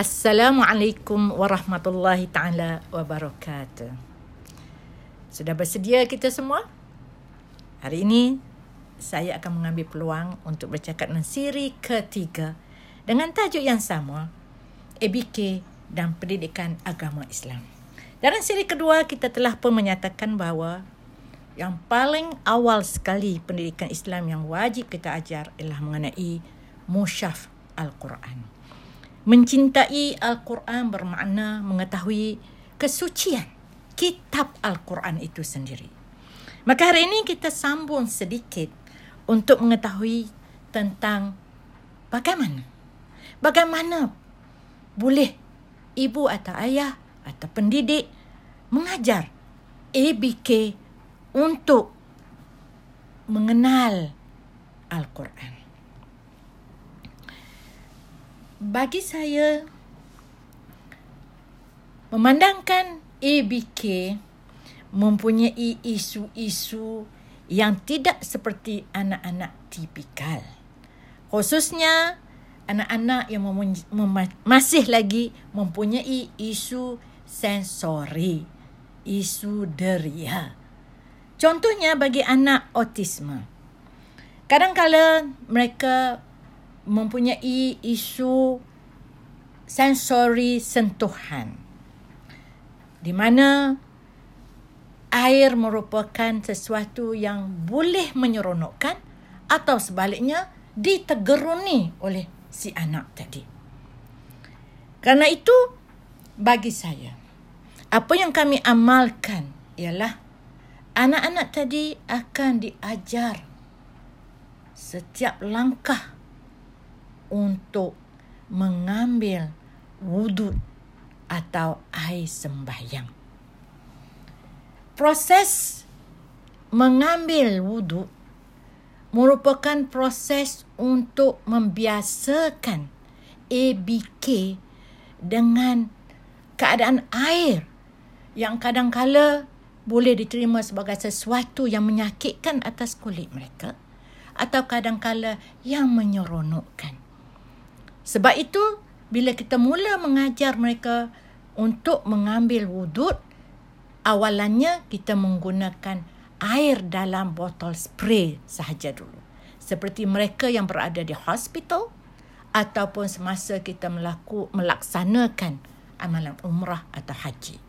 Assalamualaikum warahmatullahi ta'ala wabarakatuh. Sudah bersedia kita semua? Hari ini saya akan mengambil peluang untuk bercakap dengan siri ketiga dengan tajuk yang sama, ABK dan pendidikan agama Islam. Dalam siri kedua kita telah pun menyatakan bahawa yang paling awal sekali pendidikan Islam yang wajib kita ajar ialah mengenai Mushaf Al-Quran. Mencintai Al-Quran bermakna mengetahui kesucian kitab Al-Quran itu sendiri. Maka hari ini kita sambung sedikit untuk mengetahui tentang bagaimana boleh ibu atau ayah atau pendidik mengajar ABK untuk mengenal Al-Quran. Bagi saya, memandangkan ABK mempunyai isu-isu yang tidak seperti anak-anak tipikal. Khususnya anak-anak yang masih lagi mempunyai isu sensori, isu deria. Contohnya bagi anak autisme. Kadang-kala mereka mempunyai isu sensori sentuhan, di mana air merupakan sesuatu yang boleh menyeronokkan atau sebaliknya ditegeruni oleh si anak tadi. Karena itu, bagi saya, apa yang kami amalkan ialah anak-anak tadi akan diajar setiap langkah untuk mengambil wuduk atau air sembahyang. Proses mengambil wuduk merupakan proses untuk membiasakan ABK dengan keadaan air yang kadangkala boleh diterima sebagai sesuatu yang menyakitkan atas kulit mereka atau kadangkala yang menyeronokkan. Sebab itu, bila kita mula mengajar mereka untuk mengambil wuduk, awalannya kita menggunakan air dalam botol spray sahaja dulu. Seperti mereka yang berada di hospital ataupun semasa kita melaksanakan amalan umrah atau haji.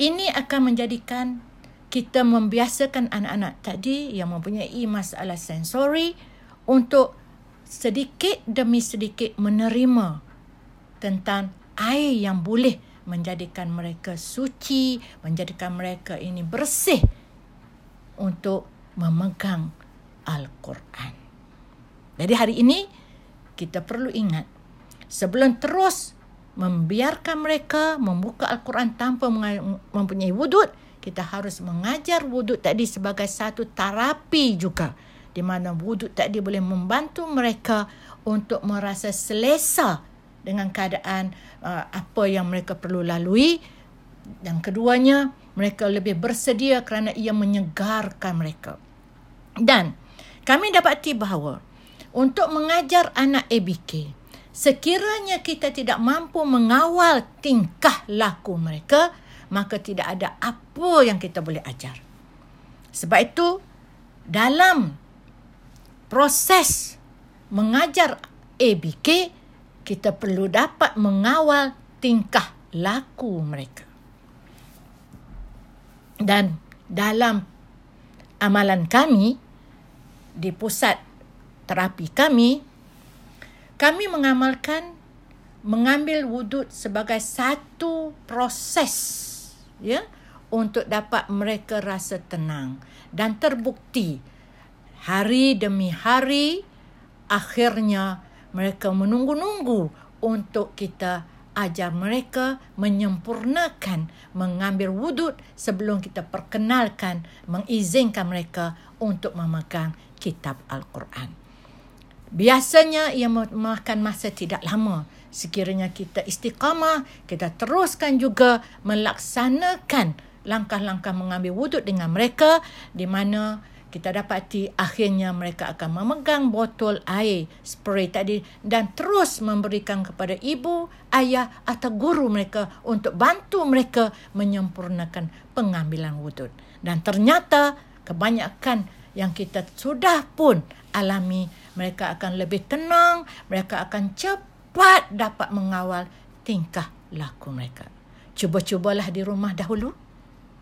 Ini akan menjadikan kita membiasakan anak-anak tadi yang mempunyai masalah sensori untuk sedikit demi sedikit menerima tentang air yang boleh menjadikan mereka suci, menjadikan mereka ini bersih untuk memegang Al-Quran. Jadi hari ini kita perlu ingat, sebelum terus membiarkan mereka membuka Al-Quran tanpa mempunyai wuduk, kita harus mengajar wuduk tadi sebagai satu terapi juga, di mana wuduk tadi boleh membantu mereka untuk merasa selesa dengan keadaan apa yang mereka perlu lalui. Dan keduanya, mereka lebih bersedia kerana ia menyegarkan mereka. Dan kami dapati bahawa untuk mengajar anak ABK, sekiranya kita tidak mampu mengawal tingkah laku mereka, maka tidak ada apa yang kita boleh ajar. Sebab itu, dalam proses mengajar ABK, kita perlu dapat mengawal tingkah laku mereka. Dan dalam amalan kami, di pusat terapi kami, kami mengamalkan mengambil wuduk sebagai satu proses untuk dapat mereka rasa tenang. Dan terbukti hari demi hari, akhirnya mereka menunggu-nunggu untuk kita ajar mereka menyempurnakan mengambil wuduk sebelum kita perkenalkan, mengizinkan mereka untuk memegang kitab Al-Quran. Biasanya ia memakan masa tidak lama. Sekiranya kita istiqamah, kita teruskan juga melaksanakan langkah-langkah mengambil wuduk dengan mereka, di mana Kita dapati akhirnya mereka akan memegang botol air spray tadi dan terus memberikan kepada ibu, ayah atau guru mereka untuk bantu mereka menyempurnakan pengambilan wuduk. Dan ternyata kebanyakan yang kita sudah pun alami, mereka akan lebih tenang, mereka akan cepat dapat mengawal tingkah laku mereka. Cuba-cubalah di rumah dahulu.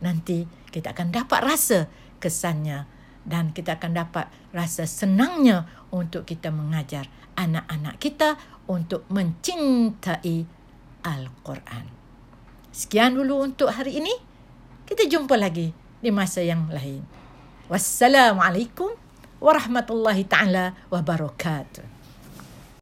Nanti kita akan dapat rasa kesannya dan kita akan dapat rasa senangnya untuk kita mengajar anak-anak kita untuk mencintai Al-Quran. Sekian dulu untuk hari ini. Kita jumpa lagi di masa yang lain. Wassalamualaikum warahmatullahi taala wabarakatuh.